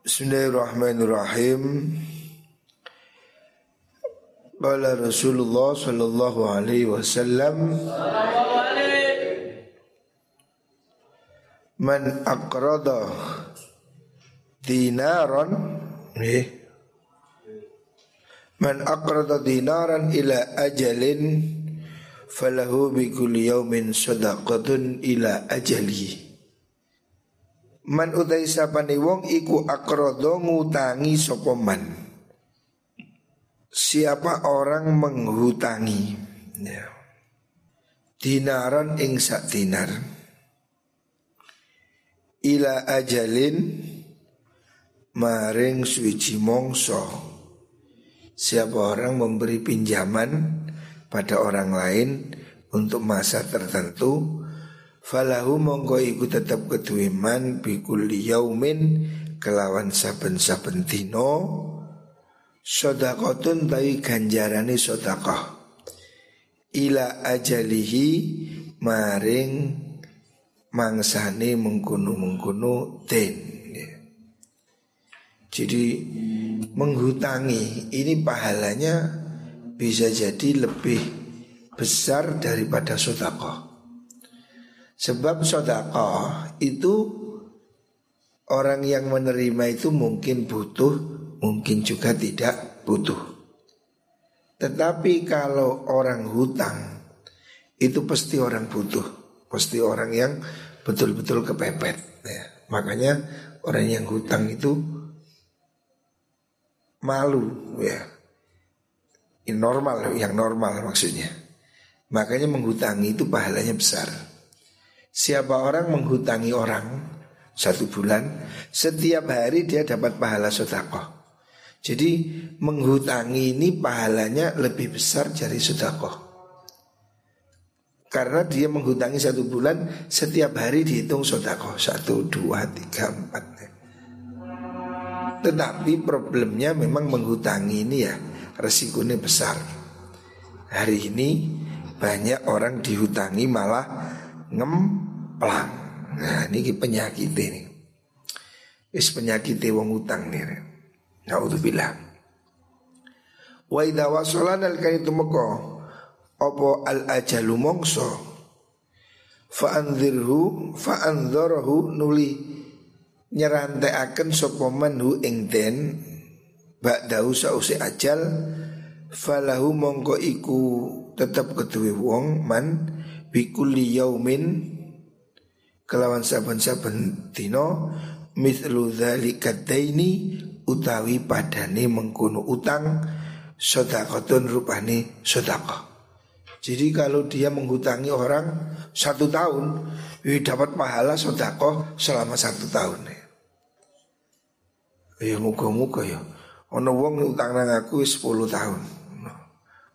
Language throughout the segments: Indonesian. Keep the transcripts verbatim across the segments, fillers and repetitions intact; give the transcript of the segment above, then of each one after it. Bismillahirrahmanirrahim. Qala Rasulullah sallallahu alaihi wasallam, man aqrada dinaran eh man aqrada dinaran ila ajalin falahu bi kulli yawmin sadaqatun ila ajali. Man utai sapane wong iku akrodo ngutangi sopoman. Siapa orang menghutangi ya. Dinaran ing sak dinar ila ajalin maring suwiji mongso. Siapa orang memberi pinjaman pada orang lain untuk masa tertentu, falahu mongko iku tetap keduiman bikulli yaumin kelawan saben-saben dino sodakotun tawi ganjarani sodakoh ila ajalihi maring mangsane mengkunu-mengkunu ten. Jadi menghutangi ini pahalanya bisa jadi lebih besar daripada sodakoh. Sebab sedekah itu orang yang menerima itu mungkin butuh, mungkin juga tidak butuh. Tetapi kalau orang hutang itu pasti orang butuh, pasti orang yang betul-betul kepepet ya. Makanya orang yang hutang itu malu ya. Ini normal, yang normal maksudnya. Makanya menghutangi itu pahalanya besar. Siapa orang menghutangi orang satu bulan, setiap hari dia dapat pahala sedekah. Jadi menghutangi ini pahalanya lebih besar dari sedekah. Karena dia menghutangi satu bulan, setiap hari dihitung sedekah satu, dua, tiga, empat. Tetapi problemnya memang menghutangi ini ya, resikonya besar. Hari ini banyak orang dihutangi malah ngemplang. Nah ini penyakit ini. Is penyakit wong utang nih. Naudzubillah. Wa idza wasalana al-kaitu moko opo al-ajalu mongso fa anzirhu fa anzarahu nuli nyeranteaken sapa manhu ing den ba'dahu sause ajal falahu mongko iku tetep keduwe wong man bikulli yaumin kelawan saben-saben dino mithlu dzalika daini utawi padane mengkono utang sedaqatun rupane sedekah. Jadi kalau dia menghutangi orang satu tahun, dia dapat pahala sedekah selama satu tahun. Ya muga-muga ya. Ono wong utang nang aku sepuluh tahun.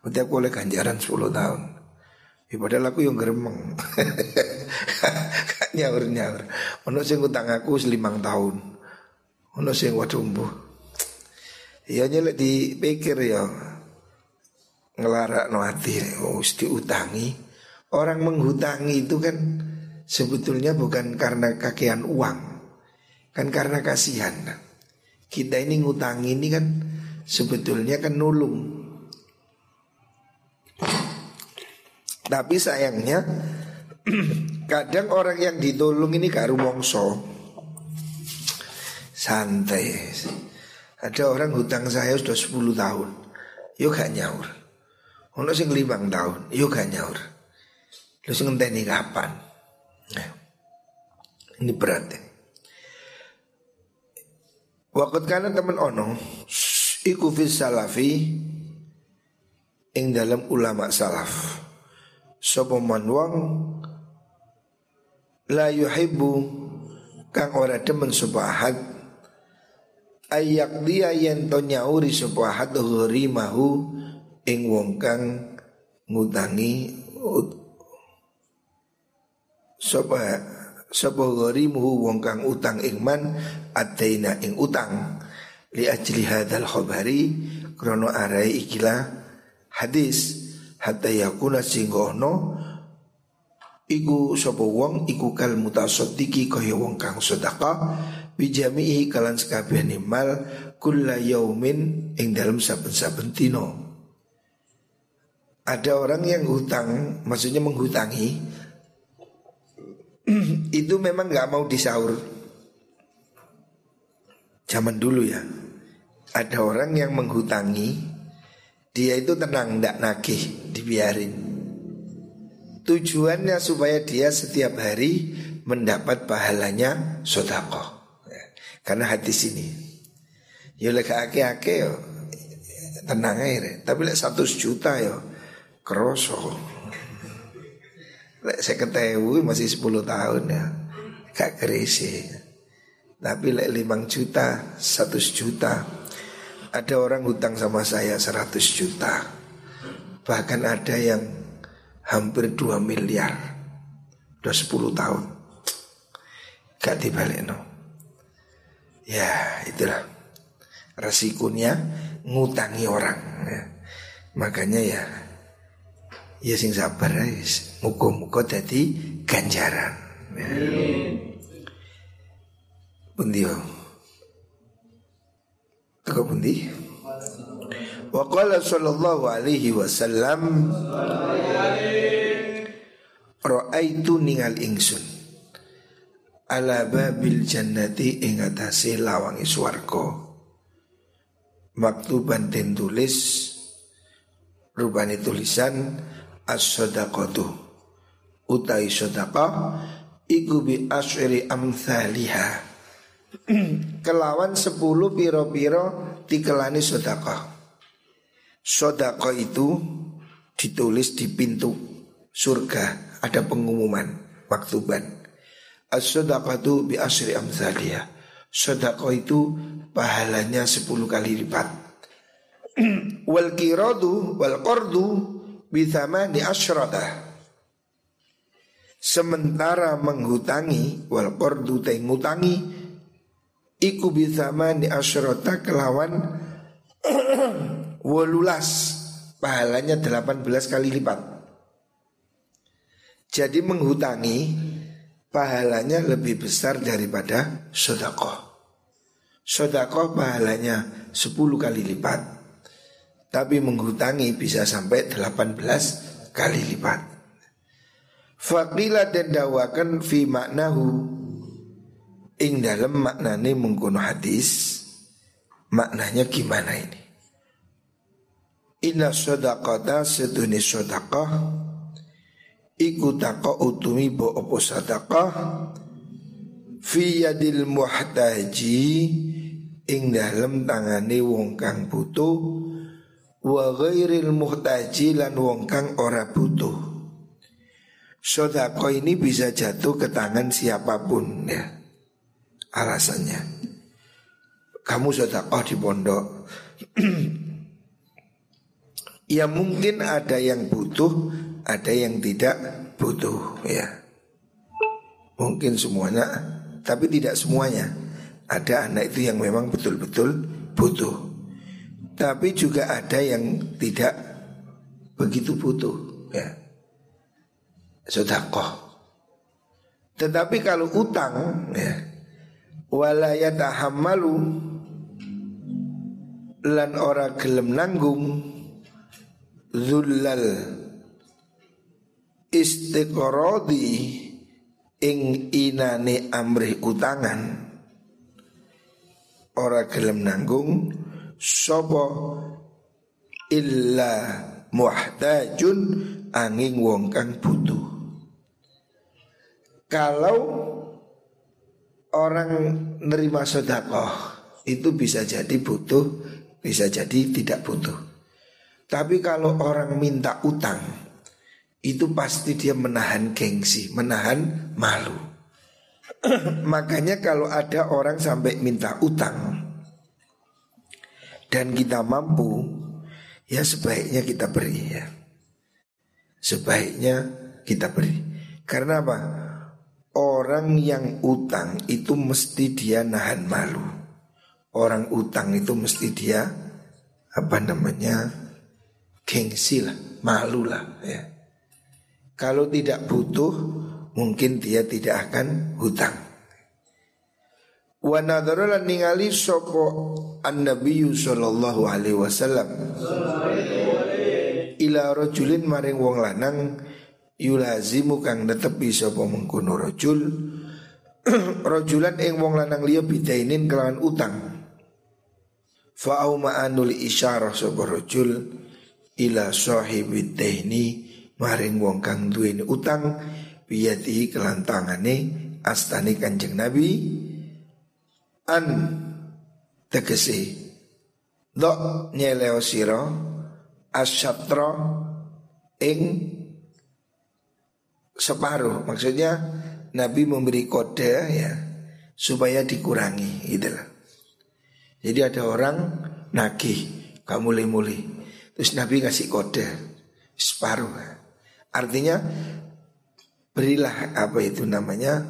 Berarti aku oleh ganjaran sepuluh tahun. Ya padahal aku yang geremeng. Nyaur-nyaur. Ono sing utang aku lima tahun. Ono sing waduh mbuh. Ya nyelek dipikir ya. Ngelarakno ati wis diutangi. Orang menghutangi itu kan sebetulnya bukan karena kakean uang. Kan karena kasihan. Kita ini ngutangi ini kan sebetulnya kan nulung. Tapi sayangnya kadang orang yang ditolong ini gak rumongso, santai. Ada orang hutang saya sudah sepuluh tahun, yo gak nyaur. Ono sing lima tahun, yo gak nyaur. Lu sing ngenteni kapan? Nah, ini berat. Waktu kanan temen ono iku fis salafi ing dalam ulama salaf. Sapa man wong la yuhibbu kang ora demen subahad ayak dia yen to nyauri subahad hurimahu ing wong kang ngutangi sapa sapa hurimuhu wong kang utang ingman adaina ing utang li ajli hadzal khabari krono arai ikilah hadis hatta yakuna singgono iku sapa wong iku kal mutasaddiqi kaya wong kang sedekah bijamihi kalan sekabiani mal kulla yaumin ing dalam saben-saben dino. Ada orang yang hutang, maksudnya menghutangi, itu memang gak mau disaur. Zaman dulu ya, ada orang yang menghutangi, dia itu tenang, gak nagih, dibiarin. Tujuannya supaya dia setiap hari mendapat pahalanya sedekah. Karena hati sini, yo lek akeh-akeh yo tenang ae, tapi lek seratus juta yo kroso. Lek seket ewu masih sepuluh tahun ya, gak krisi. Tapi lek lima juta, seratus juta. Ada orang hutang sama saya seratus juta. Bahkan ada yang hampir dua miliar. Udah sepuluh tahun. Gak dibalekno. Ya itulah resikonya ngutangi orang ya. Makanya ya, ya sing sabar guys, muka-muka jadi ganjaran ya. Bundi teko bundi. Wa qala sallallahu alaihi wasallam, ra'aitu ningal ingsun ala babil jannati ing atase lawangi swarga maktuban den tulis rupane tulisan as-shadaqatu utai sedekah iku bi asyri amsaliha kelawan sepuluh piro-piro tikelane sedekah. Sedekah itu ditulis di pintu surga, ada pengumuman maktuban as-shadaqatu bi asyri amsaliyah. Sedekah itu pahalanya sepuluh kali lipat. Wal qiradu wal qardu bi thamani asyrata. Sementara menghutangi wal qardu te ngutangi iku bi thamani asyrata kelawan wolulas pahalanya delapan belas kali lipat. Jadi menghutangi pahalanya lebih besar daripada sedekah. Sedekah pahalanya sepuluh kali lipat, tapi menghutangi bisa sampai delapan belas kali lipat. Faqila dan dawakan fi maknahu ing dalam maknane mengkono hadis. Maknanya gimana ini? Inna sedaqata sedunis sedaqah iku taqa utumi bo opo sadaqah fi yadil muhtaji ing dalem tangane wong kang butuh wa ghairil muhtaji lan wong kang ora butuh. Sedaqah ini bisa jatuh ke tangan siapapun ya. Alasannya kamu sedaqah di pondok ya mungkin ada yang butuh, ada yang tidak butuh ya. Mungkin semuanya, tapi tidak semuanya. Ada anak itu yang memang betul-betul butuh, tapi juga ada yang tidak begitu butuh ya. Sedekah. Tetapi kalau utang ya, wala yatahammalu lan ora gelem nanggung zullal istiqrodi ing inane amrih utangan. Ora gelem nanggung sapa illa muhtajun angin wong kang butuh. Kalau orang nerima sedekah itu bisa jadi butuh, bisa jadi tidak butuh. Tapi kalau orang minta utang itu pasti dia menahan gengsi, menahan malu. Makanya kalau ada orang sampai minta utang dan kita mampu, ya sebaiknya kita beri ya. Sebaiknya kita beri. Karena apa? Orang yang utang itu mesti dia nahan malu. Orang utang itu mesti dia apa namanya gengsi lah, malu lah ya. Kalau tidak butuh, mungkin dia tidak akan hutang. Wa nadharulan ningali sopo an-nabiyyu sallallahu alaihi wasallam ila rajulin maring wong lanang yulazimu kang netepi sopo mengkono rajul rajulan ing wong lanang liya bidainin kelawan utang. Fa aumanul isyarah sopo rajul ila sahibi daini maring wong kang duweni utang biyati kelantangane astani Kanjeng Nabi an tegesi dok nyeleo siro asyatra ing separuh, maksudnya Nabi memberi kode ya supaya dikurangi itulah. Jadi ada orang nagih gak mulai-mulai, terus Nabi ngasih kode separuh, artinya berilah apa itu namanya,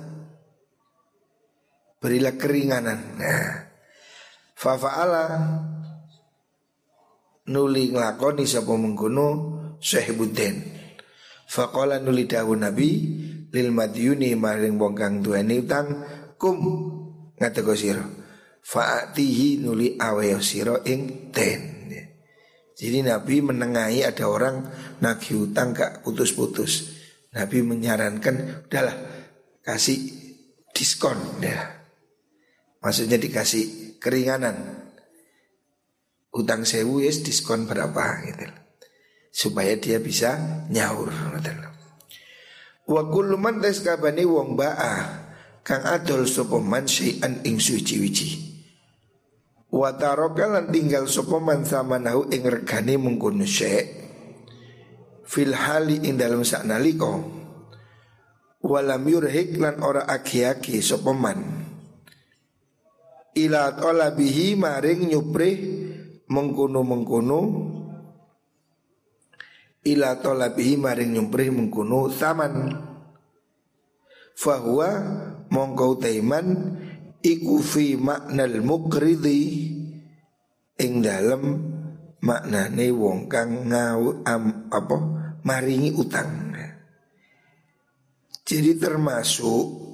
berilah keringanan. Nah, fa'ala nuli nglakoni sapa mengkono Syahbuddin. Faqala nuli dawu Nabi lil madyuni maring wong kang duweni utang kum ngateko sira. Fa'atihi nuli awe sira ing ten. Jadi Nabi menengahi ada orang nagih utang gak putus-putus. Nabi menyarankan udahlah kasih diskon ya. Maksudnya dikasih keringanan, utang sewu yes diskon berapa gitu, supaya dia bisa nyaur. Wa kullu man taskabani wong ba'ah kang adol sapa man syai'an ing suci-wici. Wa taraka lan tinggal sapa man samanahu ing regane mungkun syai' fil hali ing dalem saknalika. Wa lam yurhik lan ora aki-aki sapa man ila talabihi maring nyuprih mengkono-mengkono ila talabihi maring nyuprih mengkono saman fahuwa mongkau taiman iku fi maknal mukridi ing dalem maknane wong kang ngau am, apa maringi utang. Jadi termasuk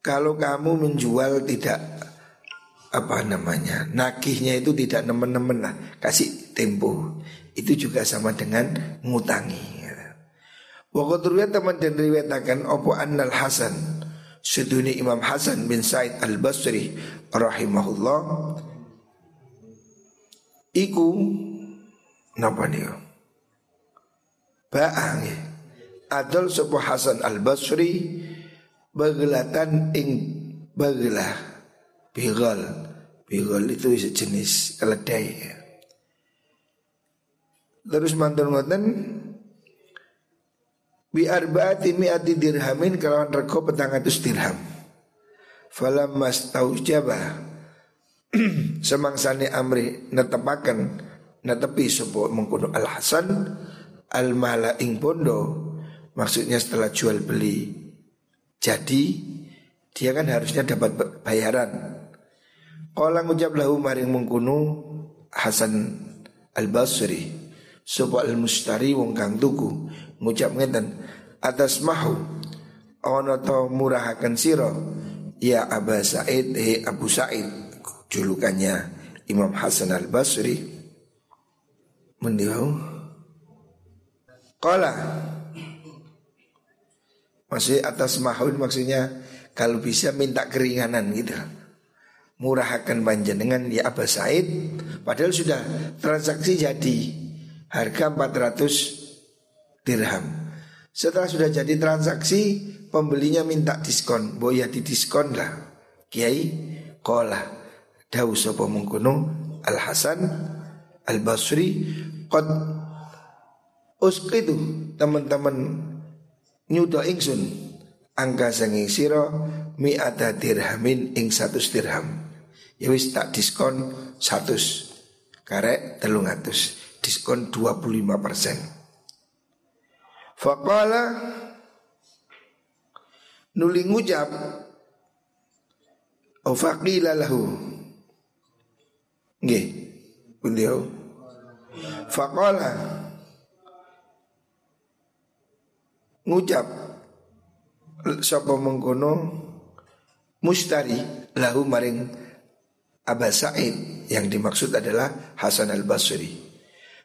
kalau kamu menjual tidak apa namanya nakihnya itu tidak nemen-nemen lah, kasih tempo, itu juga sama dengan ngutangi. Waktu riwayat teman dan riwayatakan opo annal Hasan seduni Imam Hasan bin Sa'id al-Basri rahimahullah iku napa niku baang adol sepo Hasan al-Basri bagelatan ing bagelah bigal, bigal itu sejenis keledai ya. Terus mantan mantan bi arbaati mi'ati dirhamin kalawan rego petang atus dirham. Falamma staujaba semangsane amri netepaken netepi sapa mengkono Al Hasan al mala ing bondo, maksudnya setelah jual beli. Jadi dia kan harusnya dapat bayaran. Qala ngucap lahu maring mungkunu Hasan al-Basri sapa al-mustari wong kang tuku ngucap ngeten atas mahu ana ta murahaken sira ya Abu Sa'id he Abu Sa'id julukannya Imam Hasan al-Basri mendiau qala maksudnya atas mahun, maksudnya kalau bisa minta keringanan gitu, murahakan panjenengan ya Abu Sa'id. Padahal sudah transaksi jadi harga empat ratus dirham. Setelah sudah jadi transaksi, pembelinya minta diskon, mbok ya di diskon lah Kiai. Qala dawu sapa mungkono Al Hasan Al Basri qad usqidu teman-teman nyuda ingsun angka sanging sira mi'ata dirhamin ing seratus dirham. Ya wis tak diskon seratus karek telung atus, diskon dua puluh lima persen. Faqala nuli ngucap au faqila lahu nggih beliau faqala ngucap sapa mengkono mushtari lahu maring Abu Sa'id, yang dimaksud adalah Hasan al-Basri.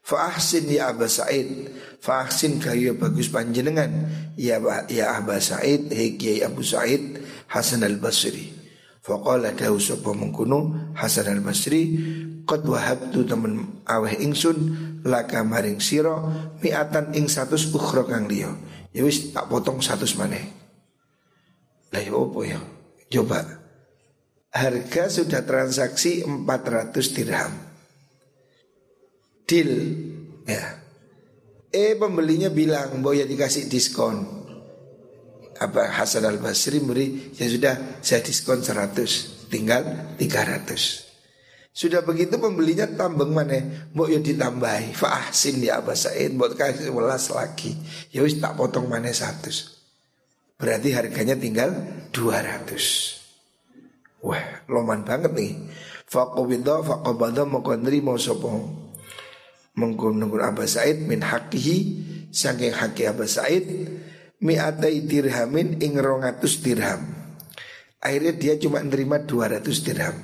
Fa ahsin ya Abu Sa'id, fa ahsin kaya bagus panjenengan ya ya Abu Sa'id, hegi Abu Sa'id Hasan al-Basri. Fa qala dawu sapa mengkono Hasan al-Basri, qad wahabtu temen aweh ingsun laka maring sira mi'atan ing seratus ukhra kang liya. Ya wis tak potong seratus maneh. Lah ya opo ya? Coba, harga sudah transaksi empat ratus dirham, deal ya. Eh pembelinya bilang bahwa ya dikasih diskon. Apa Hasan al-Basri beri, ya sudah saya diskon seratus, tinggal tiga ratus. Sudah begitu pembelinya tambeng mana, mbok ya ditambahi fa ahsin ya Abu Sa'id, mbok kasih welas lagi. Ya wis tak potong mana seratus. Berarti harganya tinggal dua ratus. Wah, loman banget nih. Faqobidha faqobadha maqandri mausopong menggunung Abu Sa'id min haqihi saking haqi Abu Sa'id mi'atai dirhamin ing rongatus dirham. Akhirnya dia cuma nerima dua ratus dirham.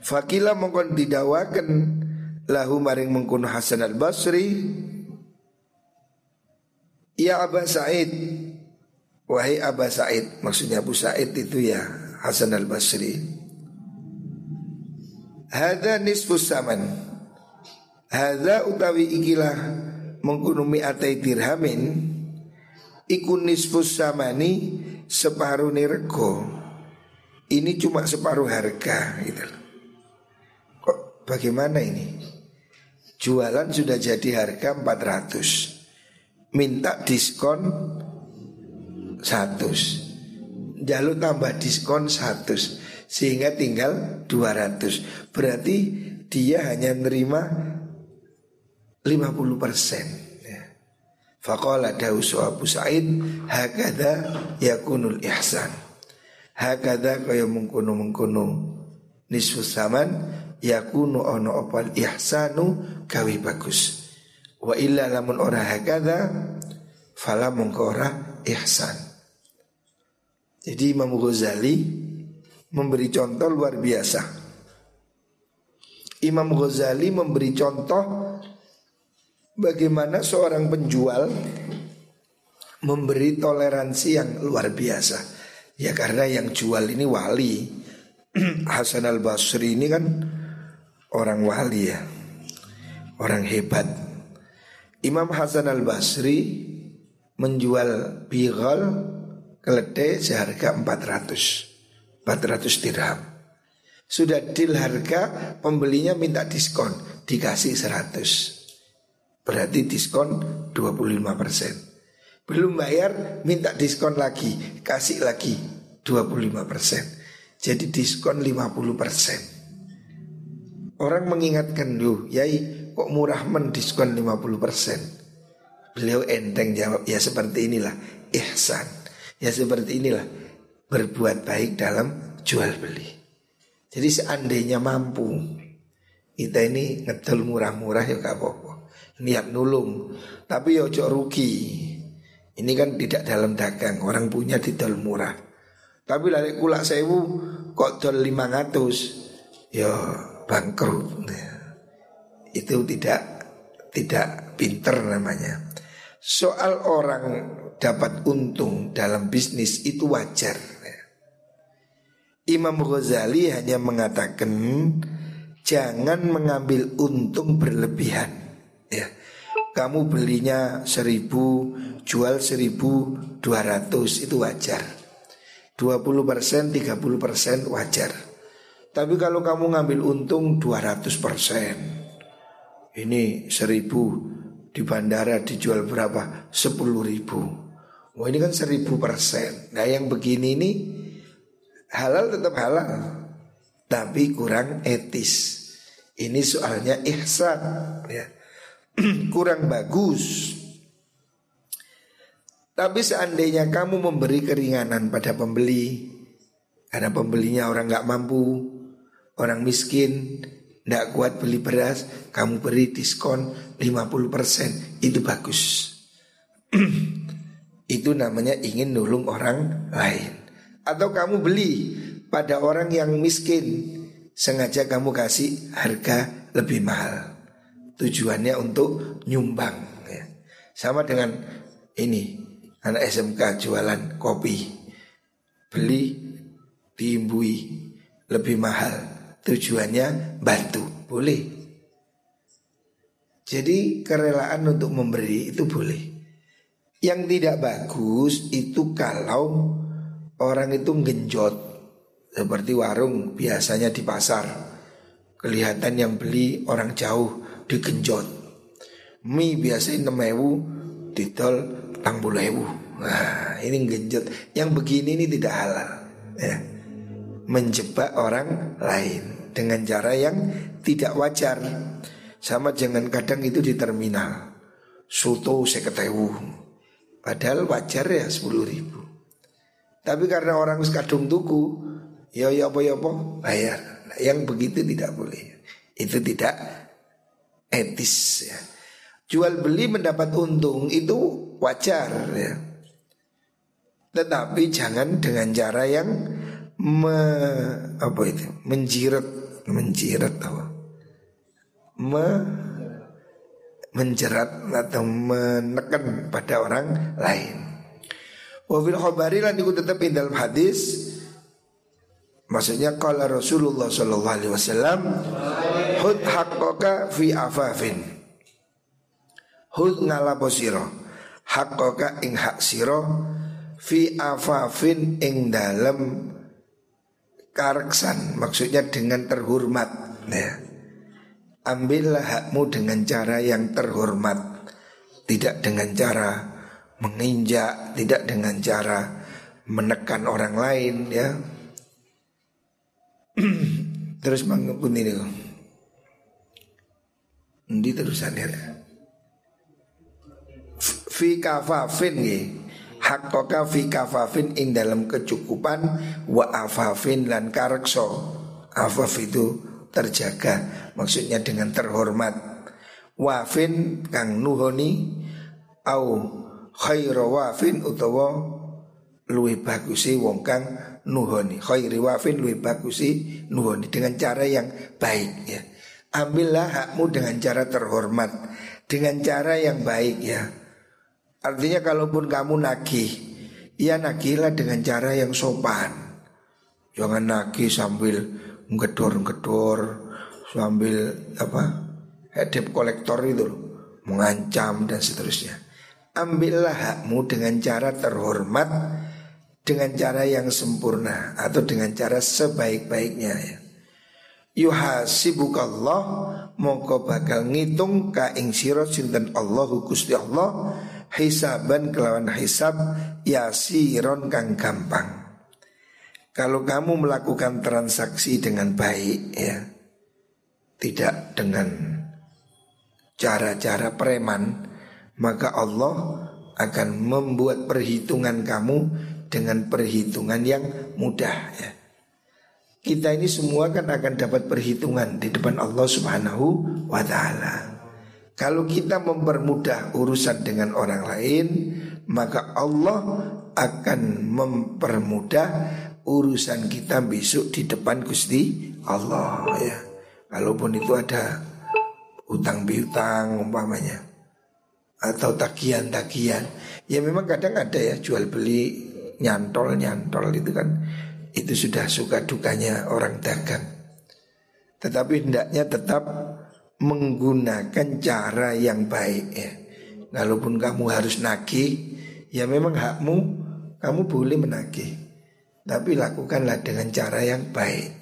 Faqila mongkon didawakan lahu maring mengkun Hasan al-Basri, ya Abu Sa'id, wahai Abu Sa'id, maksudnya Abu Sa'id itu ya Hasan al-Basri. Hadza nisfus saman, hadza utawi ikilah menggunumi atai dirhamin, ikun nisfus samani separuh nirgo. Ini cuma separuh harga gitu. Kok bagaimana ini? Jualan sudah jadi harga empat ratus, minta diskon seratus, jalur tambah diskon seratus, sehingga tinggal dua ratus. Berarti dia hanya nerima lima puluh persen ya. Faqala dawsu Abu Sa'id hakadha yakunul ihsan, hakadha kaya mengkono-mengkono nisfus saman yakunu ono opal ihsanu gawe bagus. Wa illa lamun ora hakadha fala mungkora ihsan. Jadi Imam Ghazali memberi contoh luar biasa. Imam Ghazali memberi contoh bagaimana seorang penjual memberi toleransi yang luar biasa. Ya karena yang jual ini wali. Hasan al-Basri ini kan orang wali ya, orang hebat. Imam Hasan al-Basri menjual bighal keledai seharga empat ratus dirham. Sudah deal harga, pembelinya minta diskon, dikasih seratus. Berarti diskon dua puluh lima persen. Belum bayar, minta diskon lagi, kasih lagi dua puluh lima persen. Jadi diskon lima puluh persen. Orang mengingatkan, loh yai, kok murah men diskon lima puluh persen. Beliau enteng jawab, ya seperti inilah ihsan. Ya seperti inilah berbuat baik dalam jual beli. Jadi seandainya mampu, kita ini ngedol murah-murah ya gak apa-apa, niat nulung. Tapi ya ojo rugi. Ini kan tidak dalam dagang, orang punya didol murah. Tapi lari kulak sewu kok dol lima ratus, ya bangkrut ya. Itu tidak tidak pinter namanya. Soal orang dapat untung dalam bisnis itu wajar. Imam Ghazali hanya mengatakan jangan mengambil untung berlebihan ya. Kamu belinya seribu, jual seribu dua ratus itu wajar. Dua puluh persen, tiga puluh persen wajar. Tapi kalau kamu ngambil untung dua ratus persen, ini seribu di bandara dijual berapa? sepuluh ribu. Wah ini kan seribu persen. Nah yang begini ini halal tetap halal, tapi kurang etis. Ini soalnya ihsan ya. Kurang bagus. Tapi seandainya kamu memberi keringanan pada pembeli, karena pembelinya orang gak mampu, orang miskin, tidak kuat beli beras, kamu beri diskon lima puluh persen, itu bagus. Itu namanya ingin nolong orang lain. Atau kamu beli pada orang yang miskin, sengaja kamu kasih harga lebih mahal, tujuannya untuk nyumbang ya. Sama dengan ini anak S M K jualan kopi, beli diimbui lebih mahal, tujuannya bantu, boleh. Jadi kerelaan untuk memberi itu boleh. Yang tidak bagus itu kalau orang itu genjot, seperti warung biasanya di pasar, kelihatan yang beli orang jauh digenjot. Mie biasanya enam ribu, didol enam puluh ribu. Nah ini genjot, yang begini ini tidak halal ya. Menjebak orang lain dengan cara yang tidak wajar. Sama jangan kadang itu di terminal soto seketewu, padahal wajar ya sepuluh ribu. Tapi karena orang sekadung tuku, ya ya apa ya apa bayar. Nah, yang begitu tidak boleh. Itu tidak etis ya. Jual beli mendapat untung itu wajar ya. Tetapi jangan dengan cara yang me, apa itu menjirat menjirat apa me, menjerat atau menekan pada orang lain. Wa fil khabari lan iku tetep ing dalam hadis, maksudnya qala Rasulullah sallallahu alaihi wasallam hud haqqaka fi afafin, hud ngalapo sira haqqaka ing hak sira fi afafin ing dalam kareksan, maksudnya dengan terhormat ya. Ambillah hakmu dengan cara yang terhormat, tidak dengan cara menginjak, tidak dengan cara menekan orang lain ya. Terus mangkun ini Ndi terusannya fi kafafin nggih, hakkoka fi kafafin ing dalam kecukupan, wa afafin lan karekso. Afaf itu terjaga, maksudnya dengan terhormat. Wafin kang nuhoni, au khaira wafin utawa luwih bagusi wong kang nuhoni. Khairi wafin luwih bagusi nuhoni, dengan cara yang baik ya. Ambillah hakmu dengan cara terhormat, dengan cara yang baik ya. Artinya kalaupun kamu nagih, ya nagihlah dengan cara yang sopan. Jangan nagih sambil ngedor-ngedor, sambil apa debt kolektor itu loh, mengancam dan seterusnya. Ambillah hakmu dengan cara terhormat, dengan cara yang sempurna, atau dengan cara sebaik-baiknya ya. Yuhasibukallah, mongko bakal ngitung ka ing sira sinten Allahu Gusti Allah, hisaban kelawan hisab yasiron kang gampang. Kalau kamu melakukan transaksi dengan baik ya, tidak dengan cara-cara preman, maka Allah akan membuat perhitungan kamu dengan perhitungan yang mudah ya. Kita ini semua kan akan dapat perhitungan di depan Allah subhanahu wa ta'ala. Kalau kita mempermudah urusan dengan orang lain, maka Allah akan mempermudah urusan kita besok di depan Gusti Allah ya. Kalaupun itu ada utang piutang umpamanya, atau tagihan-tagihan, ya memang kadang ada ya jual beli nyantol-nyantol itu kan, itu sudah suka dukanya orang dagang. Tetapi hendaknya tetap menggunakan cara yang baik ya. Walaupun kamu harus nagih, ya memang hakmu, kamu boleh menagih, tapi lakukanlah dengan cara yang baik.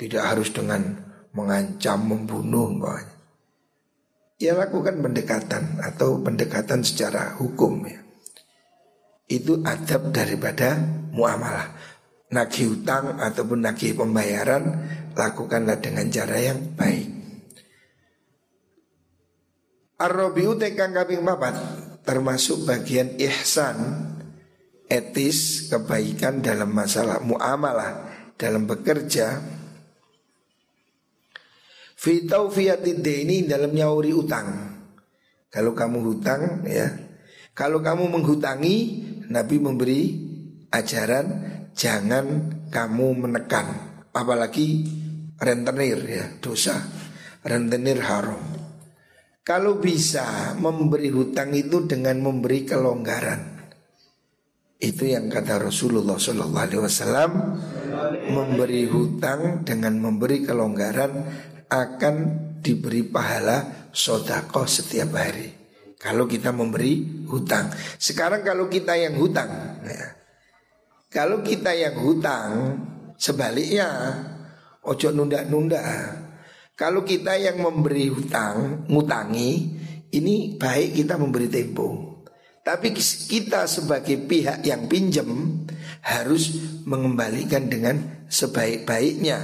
Tidak harus dengan mengancam, membunuh bahwa. Ya lakukan pendekatan, atau pendekatan secara hukum ya. Itu adab daripada muamalah. Nagih utang ataupun nagih pembayaran, lakukanlah dengan cara yang baik. Ar-Rabi'u tekang kaping papat, termasuk bagian ihsan, etis, kebaikan dalam masalah muamalah, dalam bekerja. Fi tawfiyatid daini, dalam nyauri utang. Kalau kamu hutang ya, kalau kamu menghutangi, Nabi memberi ajaran jangan kamu menekan, apalagi rentenir ya, dosa. Rentenir haram. Kalau bisa memberi hutang itu dengan memberi kelonggaran. Itu yang kata Rasulullah sallallahu alaihi wasallam, memberi hutang dengan memberi kelonggaran akan diberi pahala sedekah setiap hari. Kalau kita memberi hutang. Sekarang kalau kita yang hutang ya. Kalau kita yang hutang, sebaliknya ojo nunda-nunda. Kalau kita yang memberi hutang, ngutangi, ini baik kita memberi tempo. Tapi kita sebagai pihak yang pinjam harus mengembalikan dengan sebaik-baiknya.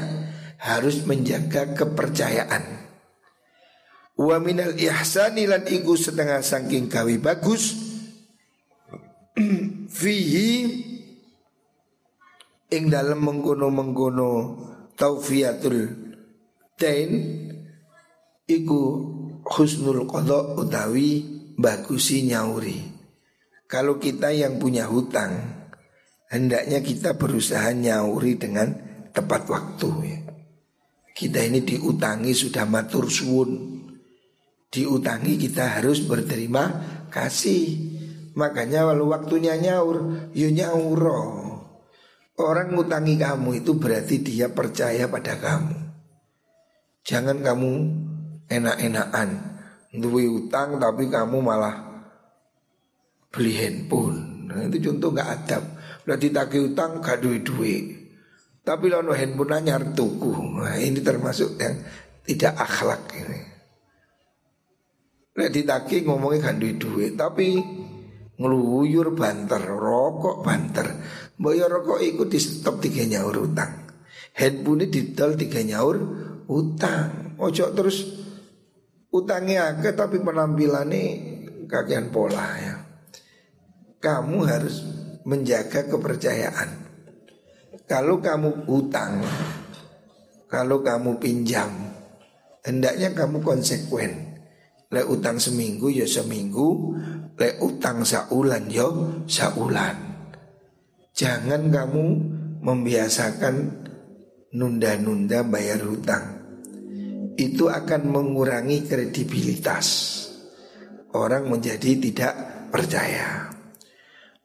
Harus menjaga kepercayaan. Wa minal ihsani lan iku setengah saking gawe bagus fihi ing dalem mengkono-mengkono taufiyatul dain iku husnul qadha utawi bagusi nyauri. Kalau kita yang punya hutang hendaknya kita berusaha nyauri dengan tepat waktu ya. Kita ini diutangi sudah matur suwun. Diutangi kita harus berterima kasih. Makanya walau waktunya nyaur, yo nyauro. Orang ngutangi kamu itu berarti dia percaya pada kamu. Jangan kamu enak-enakan duwe utang tapi kamu malah beli handphone. Nah, itu contoh gak adab. Lah ditagih utang gak duwe-duwe. Tapi lono handphone anyar tuku. Nah, ini termasuk yang tidak akhlak ini. Lek ditagih ngomongnya kan duit-duit tapi ngeluyur banter, rokok banter. Bayar rokok itu di stop tiga nyaur utang. Handphone didol tiga nyaur utang. Ojo terus utangnya agak tapi penampilannya kakean pola ya. Kamu harus menjaga kepercayaan. Kalau kamu utang, kalau kamu pinjam, hendaknya kamu konsekuen. Lek utang seminggu ya seminggu, lek utang saulan ya saulan. Jangan kamu membiasakan nunda-nunda bayar hutang. Itu akan mengurangi kredibilitas. Orang menjadi tidak percaya.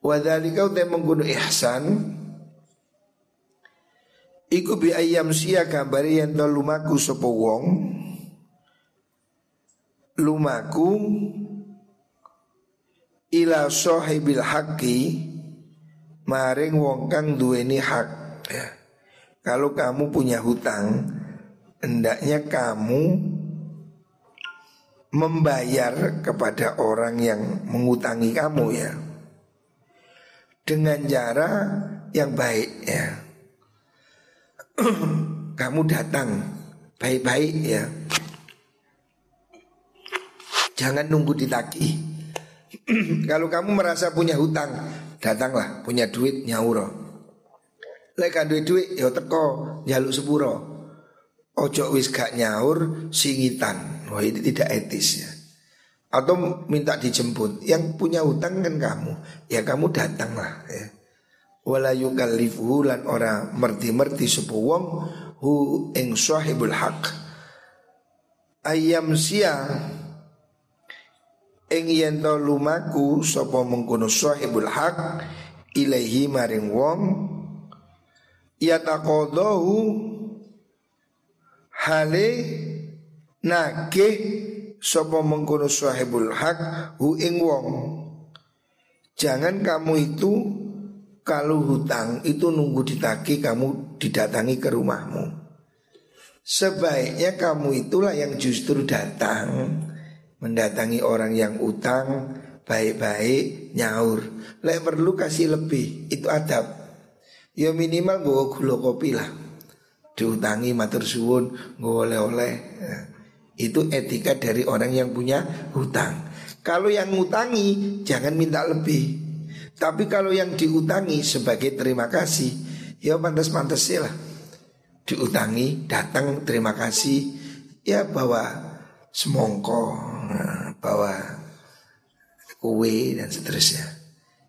Wa dzalika uta mengguno ihsan iku bi ayyam sia kabari yen to lumaku sapa wong lumaku ila sahibil haqqi maring wong kang duweni hak ya. Kalau kamu punya hutang hendaknya kamu membayar kepada orang yang mengutangi kamu ya, dengan cara yang baik ya. Kamu datang baik-baik ya. Jangan nunggu ditagih. Kalau kamu merasa punya hutang, datanglah punya duit nyauro. Lek kan duit-duit ya teko njaluk sepuro. Ojo wis gak nyaur singitan. Wah ini tidak etis ya. Atau minta dijemput. Yang punya hutang kan kamu. Ya kamu datanglah ya. Wala yukallifuhu lan ora merti-merti sapa wong hu ing sahibul haq. Ayam sia ing yen to lumaku sapa mengkono sahibul haq ilaihi maring wong yataqadahu hale nakih sapa mengkono sahibul haq hu ing wong. Jangan kamu itu kalau hutang itu nunggu ditagih kamu didatangi ke rumahmu. Sebaiknya kamu itulah yang justru datang mendatangi orang yang utang, baik-baik nyaur. Lek perlu kasih lebih, itu adab. Ya minimal nggo gula kopi lah. Diutangi matur suwun, nggo oleh-oleh. Itu etika dari orang yang punya hutang. Kalau yang ngutangi jangan minta lebih. Tapi kalau yang diutangi sebagai terima kasih, ya pantas-pantas sih lah. Diutangi, datang terima kasih. Ya bawa semongko, bawa kue dan seterusnya.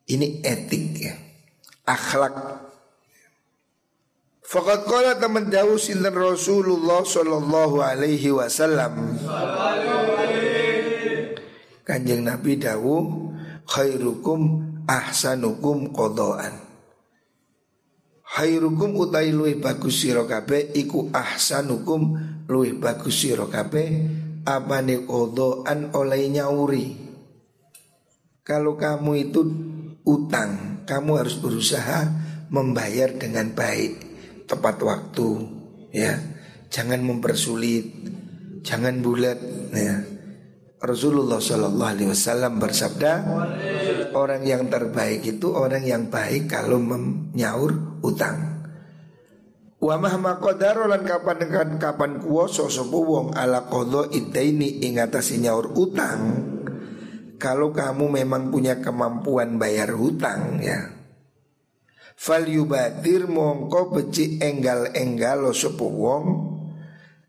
Ini etik ya, akhlak. Faqad qala teman jauh sinten Rasulullah sallallahu alaihi wasallam. Kanjeng Nabi dawuh khairukum ahsanukum qadaan. Khairukum utai luwih bagus sira kabeh iku ahsanukum luwih bagus sira kabeh apane qadaan oleh nyauri. Kalau kamu itu utang, kamu harus berusaha membayar dengan baik, tepat waktu, ya. Jangan mempersulit, jangan bulat, ya. Rasulullah sallallahu alaihi wasallam bersabda, orang yang terbaik itu orang yang baik kalau menyaur utang. Wa mahma qadara lan kapan kapan kuwasa sapa wong ala qadha idaini ing atase nyaur utang. Kalau kamu memang punya kemampuan bayar hutang, ya. Fal yubadir mongko becik enggal-enggal lo sepo wong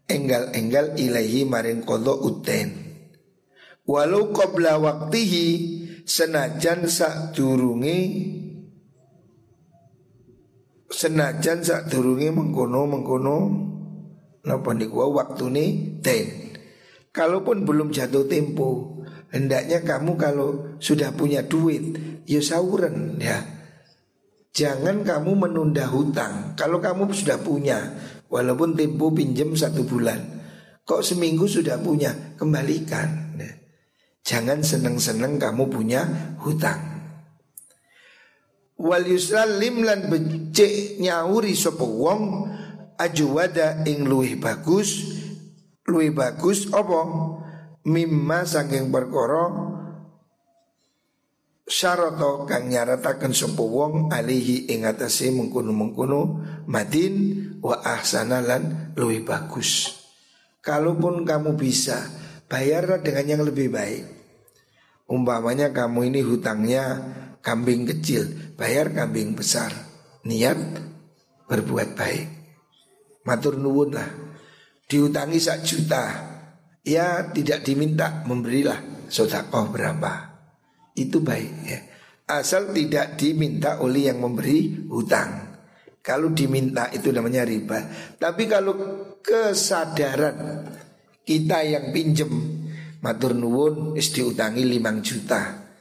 enggal-enggal ilahi maring qadha uten walau qabla waktihi senajan sadurunge senajan sadurunge mengkono-mengkono napa niku waktune ten. Kalaupun belum jatuh tempo, hendaknya kamu kalau sudah punya duit ya sauren, ya. Jangan kamu menunda hutang. Kalau kamu sudah punya, walaupun tempo pinjam satu bulan, kok seminggu sudah punya, kembalikan. Jangan seneng-seneng kamu punya hutang. Wal yusallim lan becik nyauri sapa wong ajwada ing luwih bagus, luwih bagus apa mimma saking perkara syarato kang nyaratakan sapa wong alihi ing atase mengkono-mengkono madin wa ahsana lan luwih bagus. Kalaupun kamu bisa, bayarlah dengan yang lebih baik. Umpamanya kamu ini hutangnya kambing kecil, bayar kambing besar. Niat berbuat baik. Matur nuwun lah. Diutangi sak juta, ya tidak diminta, memberilah sedekah berapa. Itu baik, ya. Asal tidak diminta oleh yang memberi hutang. Kalau diminta itu namanya riba. Tapi kalau kesadaran kita yang pinjem, matur nuwun wis diutangi lima juta,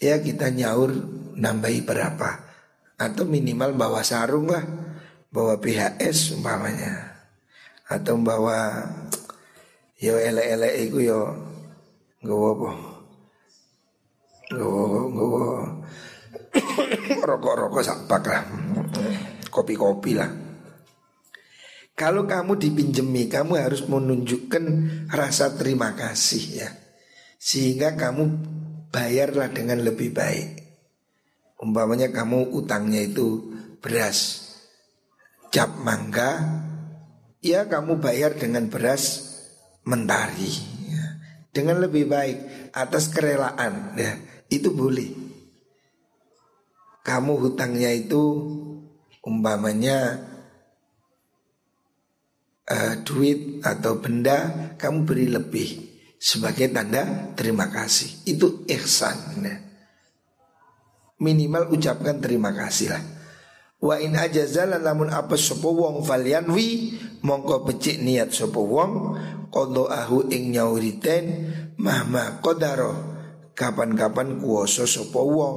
ya kita nyaur nambahi berapa, atau minimal bawa sarung lah, bawa P H S umpamanya, atau bawa yo elek-elek iku yo nggowo apa Loh, loh. Rokok-rokok sampak lah, kopi-kopi lah. Kalau kamu dipinjemi, kamu harus menunjukkan rasa terima kasih, ya. Sehingga kamu bayarlah dengan lebih baik. Umpamanya kamu utangnya itu beras cap mangga, ya kamu bayar dengan beras mentari, ya. Dengan lebih baik, atas kerelaan, ya. Itu boleh. Kamu hutangnya itu umpamanya uh, duit atau benda, kamu beri lebih sebagai tanda terima kasih. Itu ihsan, ya. Minimal ucapkan terima kasih lah. Wa in ajaza lan lamun apa sapa wong falyanwi mongko becik niat sapa wong qadaahu ing nyauriten mahma qadaro kapan-kapan kuwasa sapa wong.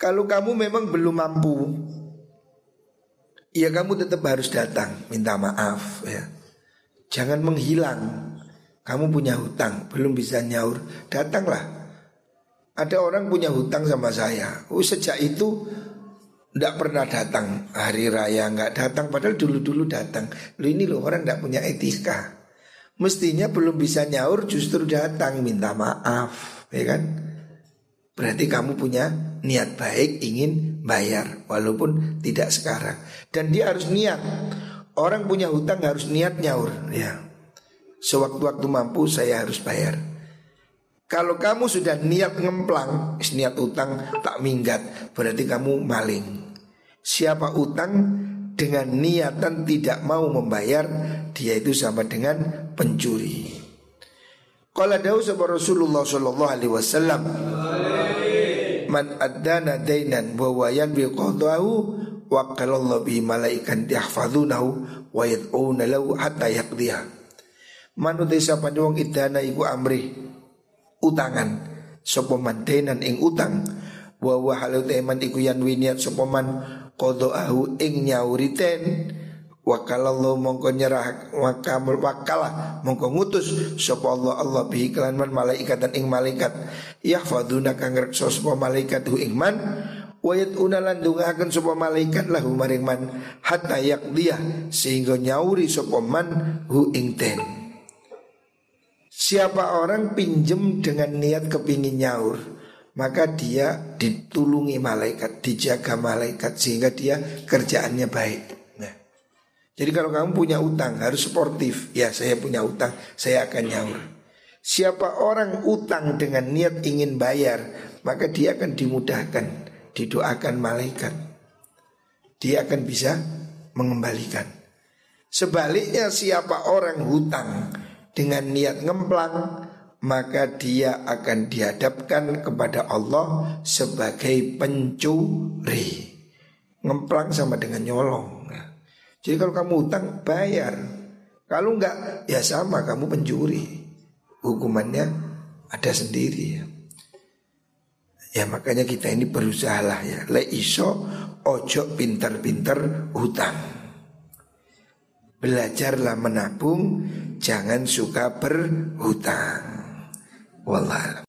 Kalau kamu memang belum mampu, ya kamu tetap harus datang minta maaf, ya. Jangan menghilang. Kamu punya hutang, belum bisa nyaur, datanglah. Ada orang punya hutang sama saya, oh, sejak itu tidak pernah datang. Hari raya nggak datang, padahal dulu-dulu datang. Loh, ini loh orang tidak punya etika. Mestinya belum bisa nyaur justru datang minta maaf, ya kan? Berarti kamu punya niat baik ingin bayar walaupun tidak sekarang. Dan dia harus niat. Orang punya hutang harus niat nyaur, ya. Sewaktu-waktu mampu saya harus bayar. Kalau kamu sudah niat ngemplang, niat utang tak minggat, berarti kamu maling. Siapa utang dengan niatan tidak mau membayar, dia itu sama dengan pencuri. Qala dawu sabar Rasulullah sallallahu alaihi wasallam man addana dainan wa huwa yanwi qadahu wa qalallahu bi malaikan yahfazunahu wa yad'una lahu hatta yaqdiha. Manut sapa wong idana iku amri utangan sapa mantenan ing utang wa wa halu teman iku yan winiat sapa man qadaahu ing nyauriten wa qalallahu mongko nyerah wa kamul wakalah mongko ngutus sapa Allah Allah bi iklan man malaikatan ing malaikat yahfazuna kang reksa sapa malaikat hu ing man wayat unalan dungakan sopa malaikat lahu maring man hatta yakdiyah sehingga nyauri sopa man hu ingten. Siapa orang pinjem dengan niat kepingin nyaur, maka dia ditulungi malaikat, dijaga malaikat sehingga dia kerjaannya baik. Nah, jadi kalau kamu punya utang harus sportif. Ya, saya punya utang, saya akan nyaur. Siapa orang utang dengan niat ingin bayar, maka dia akan dimudahkan, didoakan malaikat, dia akan bisa mengembalikan. Sebaliknya siapa orang hutang dengan niat ngemplang, maka dia akan dihadapkan kepada Allah sebagai pencuri. Ngemplang sama dengan nyolong. Jadi kalau kamu hutang bayar, kalau enggak ya sama kamu pencuri, hukumannya ada sendiri ya. Ya makanya kita ini berusaha lah ya. Le iso ojo pinter-pinter hutang. Belajarlah menabung, jangan suka berhutang. Wallah.